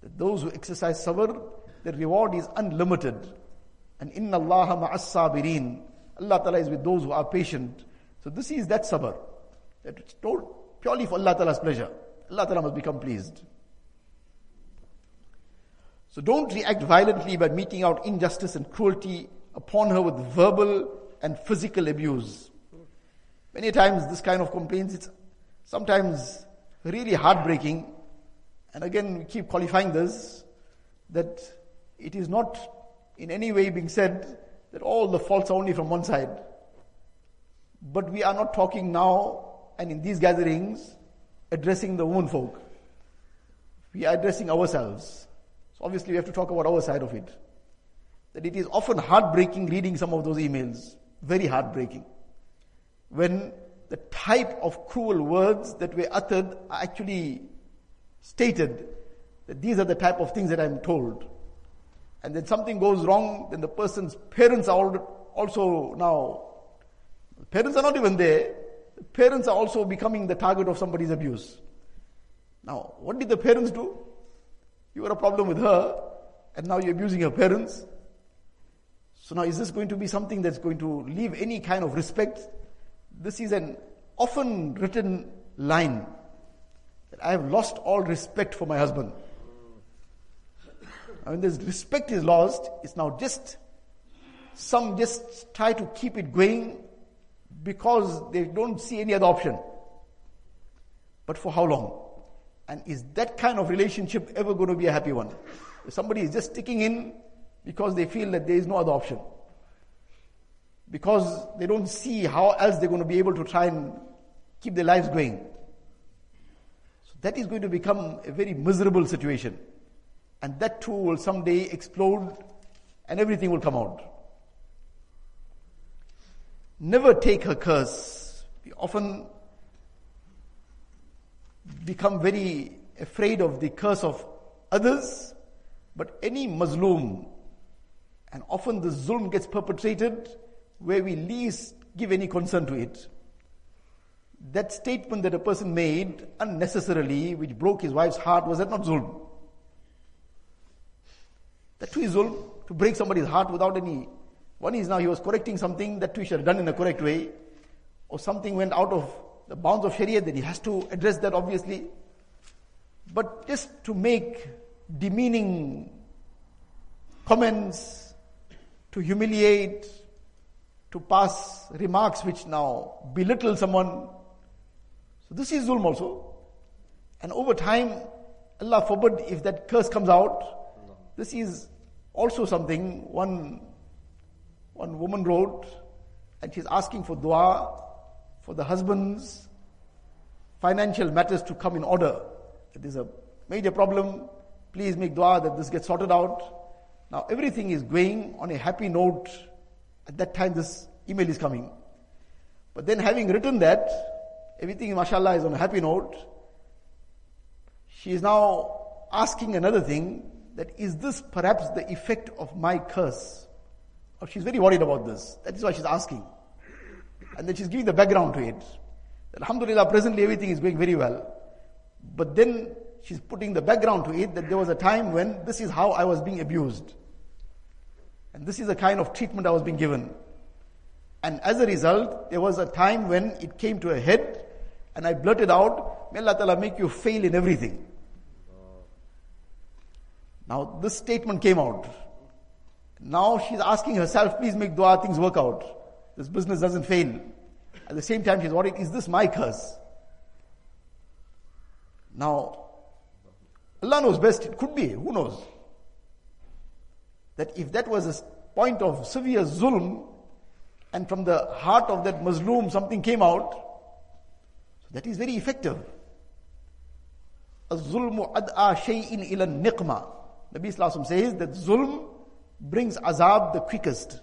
That those who exercise sabr, their reward is unlimited. And inna allaha ma'as sabirin. Allah Ta'ala is with those who are patient. So this is that sabr. That it's told purely for Allah Ta'ala's pleasure. Allah Ta'ala must become pleased. So don't react violently by meting out injustice and cruelty upon her with verbal and physical abuse. Many times this kind of complaints, it's sometimes really heartbreaking. And again, we keep qualifying this, that it is not in any way being said that all the faults are only from one side. But we are not talking now and in these gatherings addressing the women folk. We are addressing ourselves. So obviously we have to talk about our side of it. That it is often heartbreaking reading some of those emails. Very heartbreaking. When the type of cruel words that were uttered are actually stated, that these are the type of things that I'm told. And then something goes wrong, then the person's parents are also now, the parents are not even there, the parents are also becoming the target of somebody's abuse. Now, what did the parents do? You were a problem with her, and now you're abusing her parents. So now is this going to be something that's going to leave any kind of respect? This is an often written line, that I have lost all respect for my husband. I mean, this respect is lost. It's now just, some just try to keep it going because they don't see any other option. But for how long? And is that kind of relationship ever going to be a happy one? If somebody is just sticking in because they feel that there is no other option. Because they don't see how else they're going to be able to try and keep their lives going. So that is going to become a very miserable situation. And that too will someday explode and everything will come out. Never take her curse. We often become very afraid of the curse of others, but any mazloom, and often the zulm gets perpetrated where we least give any concern to it. That statement that a person made unnecessarily, which broke his wife's heart, was that not zulm? That too is zulm, to break somebody's heart without any. One is now he was correcting something that too he should have done in a correct way, or something went out of the bounds of Sharia, that he has to address that obviously. But just to make demeaning comments, to humiliate, to pass remarks which now belittle someone. So this is zulm also. And over time, Allah forbid if that curse comes out, this is also something. One woman wrote, and she's asking for dua for the husband's financial matters to come in order. It is a major problem. Please make dua that this gets sorted out. Now everything is going on a happy note. At that time this email is coming. But then having written that, everything mashallah is on a happy note, she is now asking another thing, that is this perhaps the effect of my curse? Or she's very worried about this. That is why she's asking. And then she's giving the background to it. Alhamdulillah, presently everything is going very well. But then she's putting the background to it, that there was a time when this is how I was being abused. And this is the kind of treatment I was being given. And as a result, there was a time when it came to a head, and I blurted out, may Allah Ta'ala make you fail in everything. Now this statement came out. Now she's asking herself, please make dua, things work out. This business doesn't fail. At the same time she's worried, is this my curse? Now, Allah knows best, it could be, who knows? That if that was a point of severe zulm, and from the heart of that mazloom something came out, so that is very effective. Az-zulmu ad'a shay'in ila niqma. Nabi Sallallahu Alaihi Wasallam says that zulm brings azab the quickest.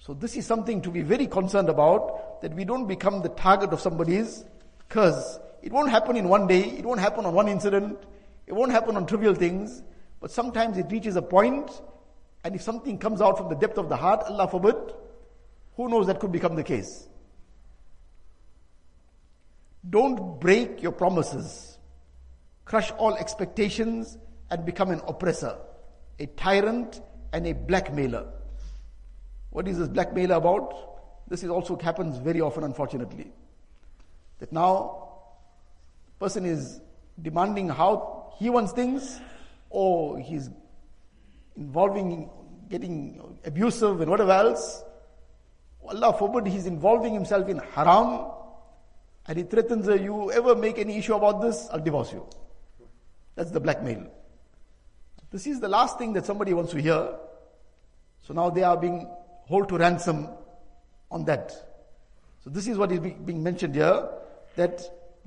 So this is something to be very concerned about, that we don't become the target of somebody's curse. It won't happen in one day, it won't happen on one incident, it won't happen on trivial things, but sometimes it reaches a point, and if something comes out from the depth of the heart, Allah forbid, who knows, that could become the case. Don't break your promises, crush all expectations, and become an oppressor, a tyrant, and a blackmailer. What is this blackmailer about? This is also happens very often, unfortunately. That now, the person is demanding how he wants things, or he's involving getting abusive and whatever else. Allah forbid, he's involving himself in haram, and he threatens her, you ever make any issue about this, I'll divorce you. That's the blackmail. This is the last thing that somebody wants to hear. So now they are being held to ransom on that. So this is what is being mentioned here, that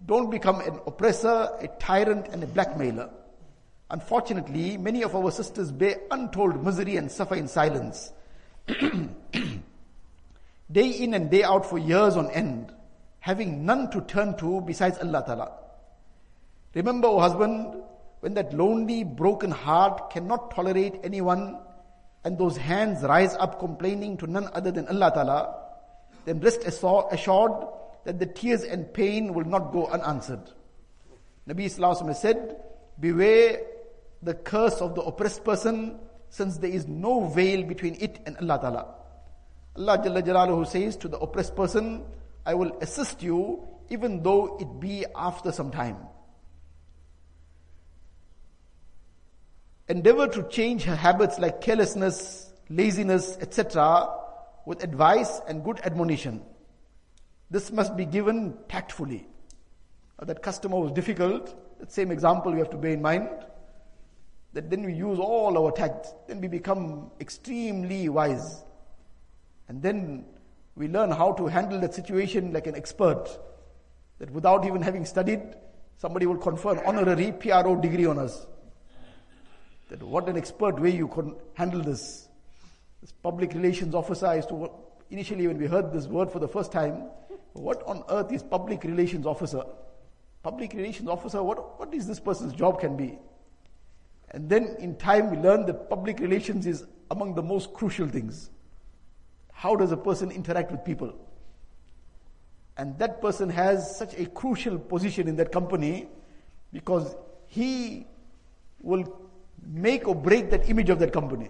don't become an oppressor, a tyrant and a blackmailer. Unfortunately, many of our sisters bear untold misery and suffer in silence. Day in and day out for years on end, having none to turn to besides Allah Ta'ala. Remember, O husband, when that lonely, broken heart cannot tolerate anyone, and those hands rise up complaining to none other than Allah Ta'ala, then rest assured that the tears and pain will not go unanswered. Nabi Sallallahu Alaihi Wasallam said, beware the curse of the oppressed person, since there is no veil between it and Allah Ta'ala. Allah Jalla Jalaluhu says to the oppressed person, I will assist you, even though it be after some time. Endeavor to change her habits like carelessness, laziness, etc. with advice and good admonition. This must be given tactfully. Now, that customer was difficult. That same example we have to bear in mind. That then we use all our tact. Then we become extremely wise. And then we learn how to handle that situation like an expert. That without even having studied, somebody will confer an honorary PRO degree on us. That what an expert way you could handle this. This public relations officer is to, initially when we heard this word for the first time, what on earth is public relations officer? Public relations officer, what is this person's job can be? And then in time we learned that public relations is among the most crucial things. How does a person interact with people? And that person has such a crucial position in that company because he will make or break that image of that company.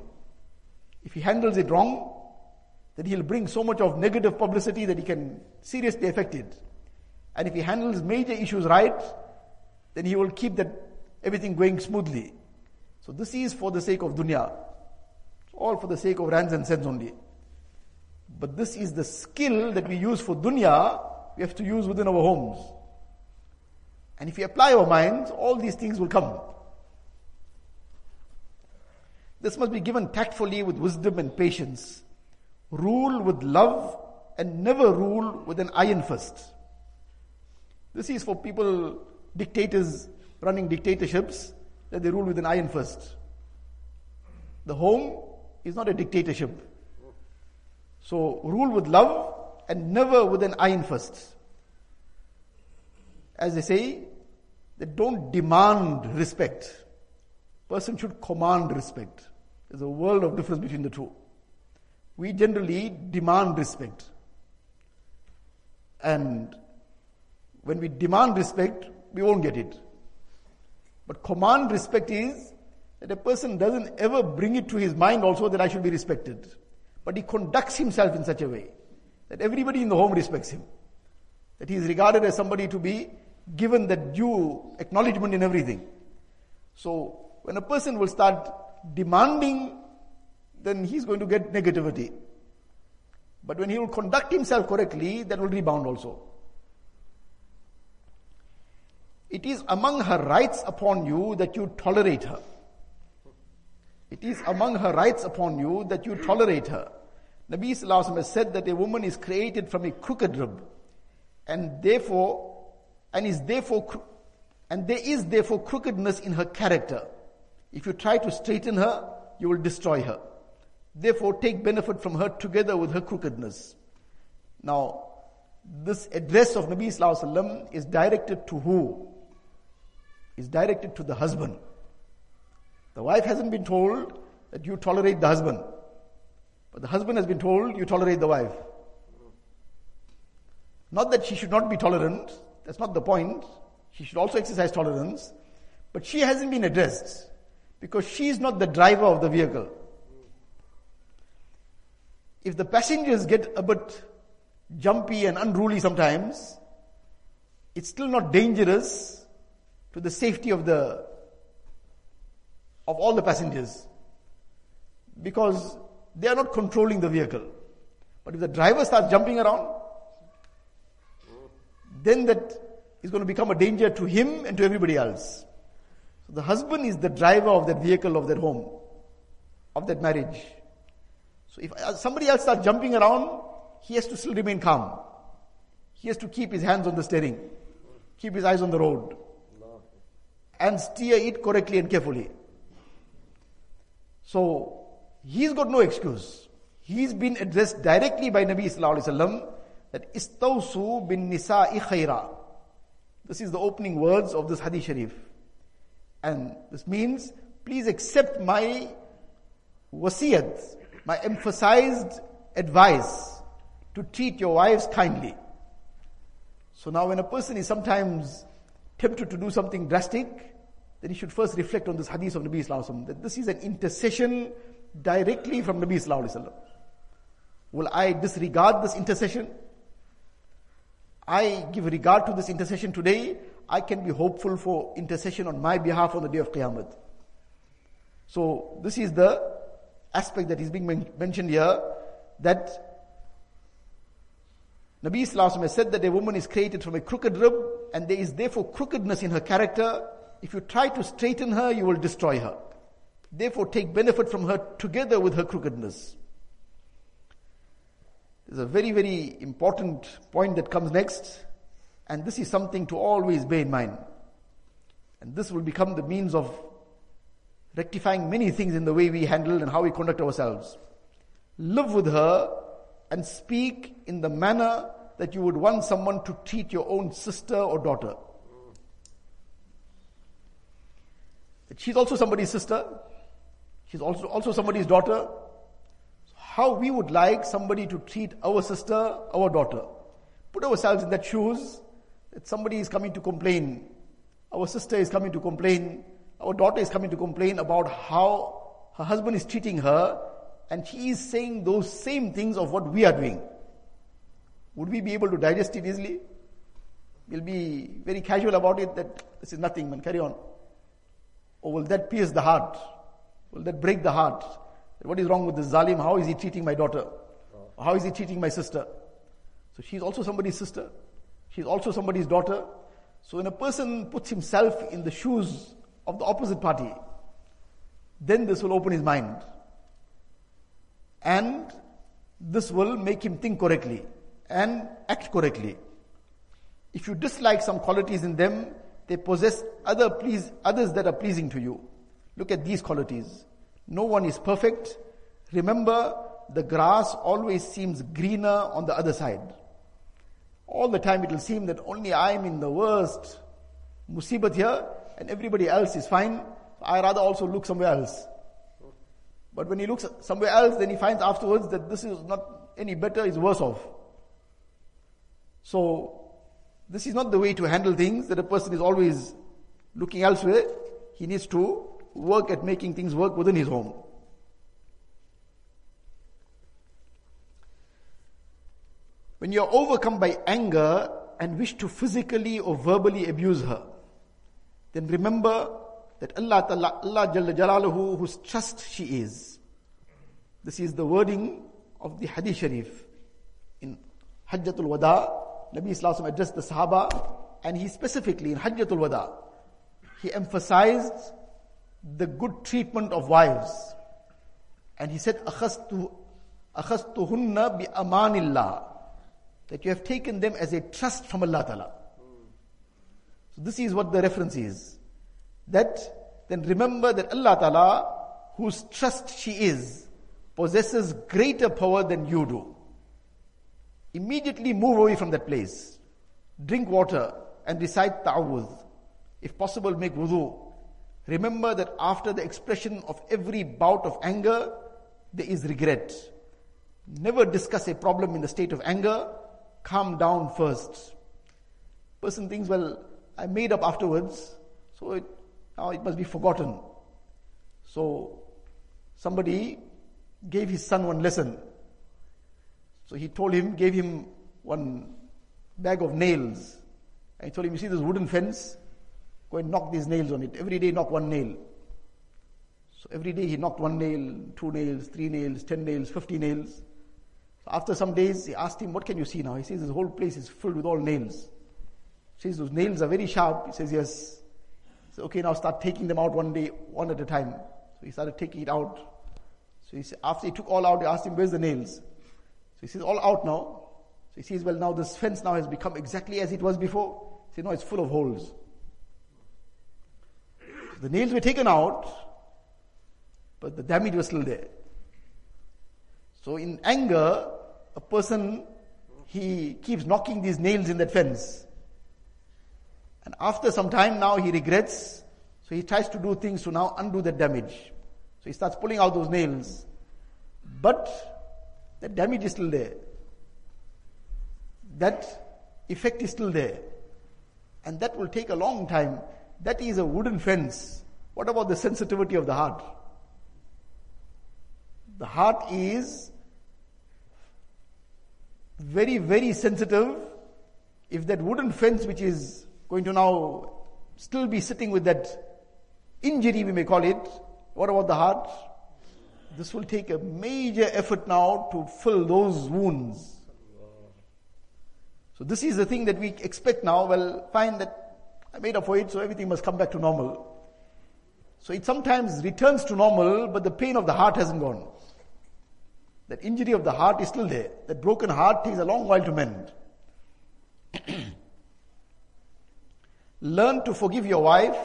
If he handles it wrong, then he'll bring so much of negative publicity that he can seriously affect it. And if he handles major issues right, then he will keep that everything going smoothly. So this is for the sake of dunya. It's all for the sake of rands and cents only. But this is the skill that we use for dunya, we have to use within our homes. And if we apply our minds, all these things will come. This must be given tactfully with wisdom and patience. Rule with love and never rule with an iron fist. This is for people, dictators running dictatorships, that they rule with an iron fist. The home is not a dictatorship. So rule with love and never with an iron fist. As they say, they don't demand respect. Person should command respect. There's a world of difference between the two. We generally demand respect. And when we demand respect, we won't get it. But command respect is that a person doesn't ever bring it to his mind also that I should be respected. But he conducts himself in such a way that everybody in the home respects him. That he is regarded as somebody to be given that due acknowledgement in everything. So, when a person will start demanding, then he's going to get negativity. But when he will conduct himself correctly, that will rebound also. It is among her rights upon you that you tolerate her. It is among her rights upon you that you tolerate her. Nabi Sallallahu Alaihi Wasallam has said that a woman is created from a crooked rib, and there is therefore crookedness in her character. If you try to straighten her, you will destroy her. Therefore, take benefit from her together with her crookedness. Now, this address of Nabi Sallallahu Alaihi Wasallam is directed to who? Is directed to the husband. The wife hasn't been told that you tolerate the husband. But the husband has been told you tolerate the wife. Not that she should not be tolerant. That's not the point. She should also exercise tolerance. But she hasn't been addressed. Because she is not the driver of the vehicle. if the passengers get a bit jumpy and unruly sometimes, it's still not dangerous to the safety of all the passengers, because they are not controlling the vehicle. But if the driver starts jumping around, then that is going to become a danger to him and to everybody else. So the husband is the driver of that vehicle, of that home, of that marriage. So if somebody else starts jumping around, he has to still remain calm. He has to keep his hands on the steering, keep his eyes on the road, and steer it correctly and carefully. So he's got no excuse. He's been addressed directly by Nabi Sallallahu Alaihi Wasallam that istawsu bin nisa'i khaira. This is the opening words of this Hadith Sharif. And this means, please accept my wasiyat, my emphasized advice to treat your wives kindly. So now when a person is sometimes tempted to do something drastic, then he should first reflect on this Hadith of Nabi Sallallahu Alaihi Wasallam, that this is an intercession directly from Nabi Sallallahu Alaihi Wasallam. Will I disregard this intercession? I give regard to this intercession today. I can be hopeful for intercession on my behalf on the day of Qiyamah. So this is the aspect that is being mentioned here, that Nabi Sallallahu Alaihi Wasallam has said that a woman is created from a crooked rib, and there is therefore crookedness in her character. If you try to straighten her, you will destroy her. Therefore take benefit from her together with her crookedness. There's a very, very important point that comes next, and this is something to always bear in mind. And this will become the means of rectifying many things in the way we handle and how we conduct ourselves. Live with her and speak in the manner that you would want someone to treat your own sister or daughter. That she's also somebody's sister. She's also somebody's daughter. How we would like somebody to treat our sister, our daughter. Put ourselves in that shoes, that somebody is coming to complain. Our sister is coming to complain. Our daughter is coming to complain about how her husband is treating her, and she is saying those same things of what we are doing. Would we be able to digest it easily? We'll be very casual about it, that this is nothing, man, carry on. Or will that pierce the heart? Will that break the heart? What is wrong with this zalim? How is he treating my daughter? How is he treating my sister? So she's also somebody's sister. She's also somebody's daughter. So when a person puts himself in the shoes of the opposite party, then this will open his mind. And this will make him think correctly and act correctly. If you dislike some qualities in them, they possess others that are pleasing to you. Look at these qualities. No one is perfect. Remember, the grass always seems greener on the other side. All the time it will seem that only I am in the worst musibat here and everybody else is fine. I rather also look somewhere else. But when he looks somewhere else, then he finds afterwards that this is not any better, it's worse off. So, this is not the way to handle things, that a person is always looking elsewhere. He needs to work at making things work within his home. When you are overcome by anger and wish to physically or verbally abuse her, then remember that Allah Jalla Jalaluhu, whose trust she is. This is the wording of the Hadith Sharif. In Hajjatul Wada, Nabi Sallallahu Alaihi Wasallam addressed the Sahaba, and he specifically in Hajjatul Wada, he emphasized the good treatment of wives. And he said, أَخَسْتُهُنَّ بِأَمَانِ اللَّهِ, that you have taken them as a trust from Allah Ta'ala. So this is what the reference is. That, then remember that Allah Ta'ala, whose trust she is, possesses greater power than you do. Immediately move away from that place. Drink water and recite ta'awudh. If possible, make wudu. Remember that after the expression of every bout of anger, there is regret. Never discuss a problem in the state of anger. Calm down first. Person thinks, well, I made up afterwards, so now it must be forgotten. So, somebody gave his son one lesson. So he told him, gave him one bag of nails. And he told him, you see this wooden fence? Go and knock these nails on it. Every day knock one nail. So every day he knocked one nail, 2 nails, 3 nails, 10 nails, 50 nails. So after some days, he asked him, what can you see now? He says, this whole place is filled with all nails. He says, those nails are very sharp. He says, yes. He says, okay, now start taking them out one day, one at a time. So he started taking it out. So he said, after he took all out, he asked him, where's the nails? So he says, all out now. So he says, well, now this fence now has become exactly as it was before. He said, no, it's full of holes. So the nails were taken out, but the damage was still there. So in anger, a person, he keeps knocking these nails in that fence. And after some time now he regrets, so he tries to do things to now undo that damage. So he starts pulling out those nails, but the damage is still there. That effect is still there. And that will take a long time. That is a wooden fence. What about the sensitivity of the heart? The heart is very, very sensitive. If that wooden fence, which is going to now still be sitting with that injury, we may call it, what about the heart? This will take a major effort now to fill those wounds. So this is the thing that we expect now. Well, fine, that I made up for it, so everything must come back to normal. So it sometimes returns to normal, but the pain of the heart hasn't gone. That injury of the heart is still there. That broken heart takes a long while to mend. Learn to forgive your wife.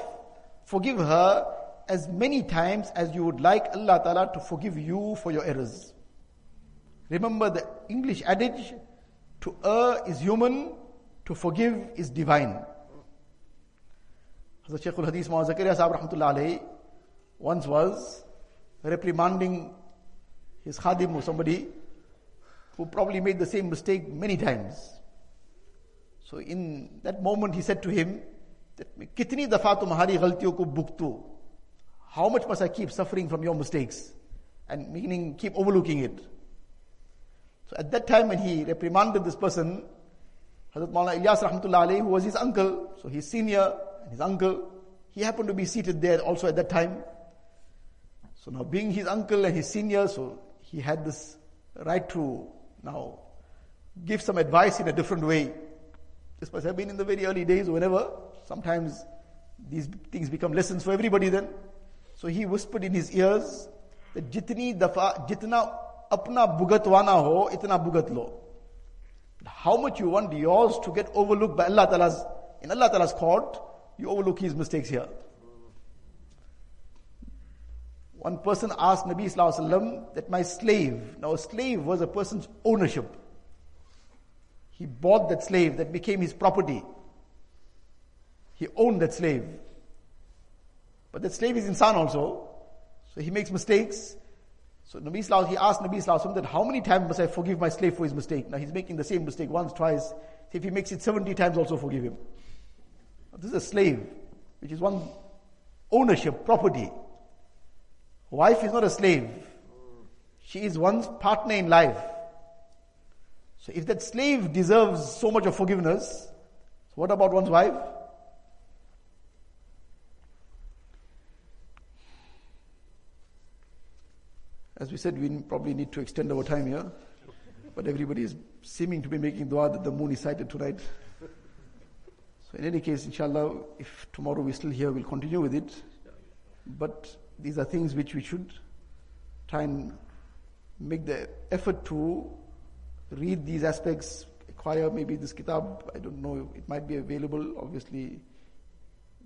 Forgive her as many times as you would like Allah Ta'ala to forgive you for your errors. Remember the English adage, to err is human, to forgive is divine. Hazrat Shaykhul Hadith Mawlana Zakariyya Sahab Rahmatullah Alayhi once was reprimanding his khadim or somebody who probably made the same mistake many times. So in that moment he said to him, "Kitni dafa tumhari ghaltiyon ko bhugtu?" How much must I keep suffering from your mistakes? And meaning keep overlooking it. So at that time when he reprimanded this person, Hazrat Maulana Ilyas Rahmatullah Alayhi, who was his uncle, so his senior, and his uncle, he happened to be seated there also at that time. So now being his uncle and his senior, so he had this right to now give some advice in a different way. This must have been in the very early days or whenever. Sometimes these things become lessons for everybody then. So he whispered in his ears that jitni dafa, jitna apna bhugatwana ho, itna bhugat lo. How much you want yours to get overlooked by Allah Ta'ala's, in Allah Ta'ala's court, you overlook his mistakes here. One person asked Nabi Sallallahu Alaihi Wasallam that my slave, now a slave was a person's ownership. He bought that slave, that became his property. He owned that slave. But that slave is insan also, so he makes mistakes. So Nabi Sallallahu, he asked Nabi Sallallahu Alaihi Wasallam that how many times must I forgive my slave for his mistake? Now he's making the same mistake once, twice. If he makes it 70 times, also forgive him. This is a slave, which is one ownership, property. Wife is not a slave. She is one's partner in life. So if that slave deserves so much of forgiveness, what about one's wife? As we said, we probably need to extend our time here. But everybody is seeming to be making dua that the moon is sighted tonight. In any case, inshallah, if tomorrow we're still here, we'll continue with it. But these are things which we should try and make the effort to read these aspects, acquire maybe this kitab. I don't know, it might be available. Obviously,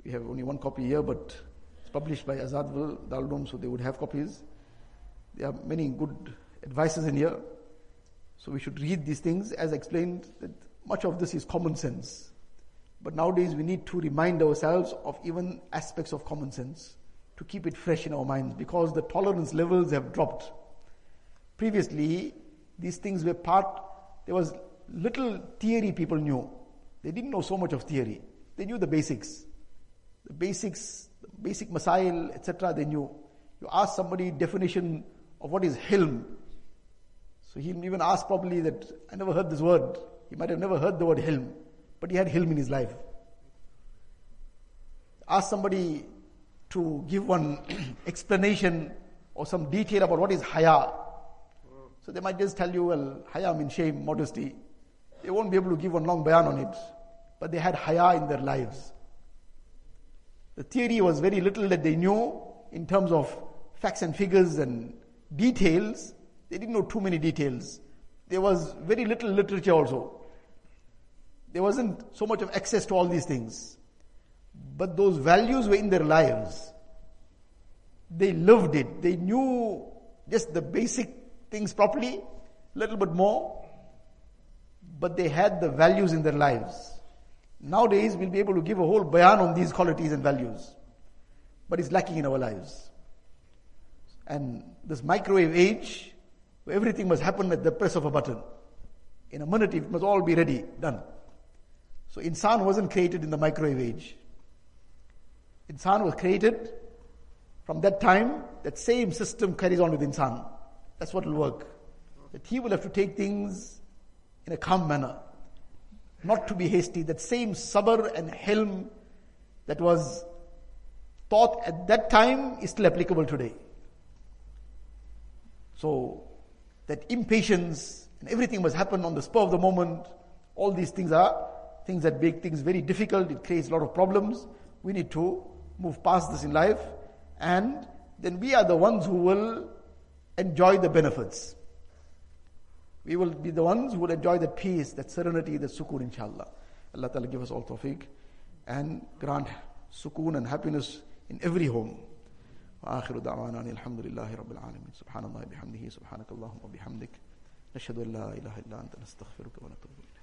we have only one copy here, but it's published by Azad Dal Rom, so they would have copies. There are many good advices in here. So we should read these things. As explained, that much of this is common sense. But nowadays we need to remind ourselves of even aspects of common sense to keep it fresh in our minds, because the tolerance levels have dropped. Previously, these things were there was little theory people knew. They didn't know so much of theory. They knew the basics. The basic masail, etc. they knew. You ask somebody definition of what is hilm. So he'll even ask probably that, I never heard this word. He might have never heard the word hilm, but he had hilm in his life. Ask somebody to give one explanation or some detail about what is haya. So they might just tell you, well, haya means shame, modesty. They won't be able to give one long bayan on it. But they had haya in their lives. The theory was very little that they knew in terms of facts and figures and details. They didn't know too many details. There was very little literature also. There wasn't so much of access to all these things. But those values were in their lives. They lived it. They knew just the basic things properly, a little bit more, but they had the values in their lives. Nowadays, we'll be able to give a whole bayan on these qualities and values, but it's lacking in our lives. And this microwave age, where everything must happen at the press of a button. In a minute, it must all be ready, done. So insan wasn't created in the microwave age. Insan was created from that time, that same system carries on with insan. That's what will work. That he will have to take things in a calm manner, not to be hasty. That same sabr and hilm that was taught at that time is still applicable today. So, that impatience and everything must happen on the spur of the moment. All these things are things that make things very difficult. It creates a lot of problems. We need to move past this in life, and then we are the ones who will enjoy the benefits. We will be the ones who will enjoy that peace, that serenity, that sukoon, inshallah. Allah Ta'ala give us all tawfiq and grant sukoon and happiness in every home. Wa akhiru da'wana alhamdulillahi rabbil alameen. Subhanallah bihamdihi, subhanakallahumma bihamdik. Nashhadu an la ilaha illa anta nastaghfiruka wa natubu ilayk.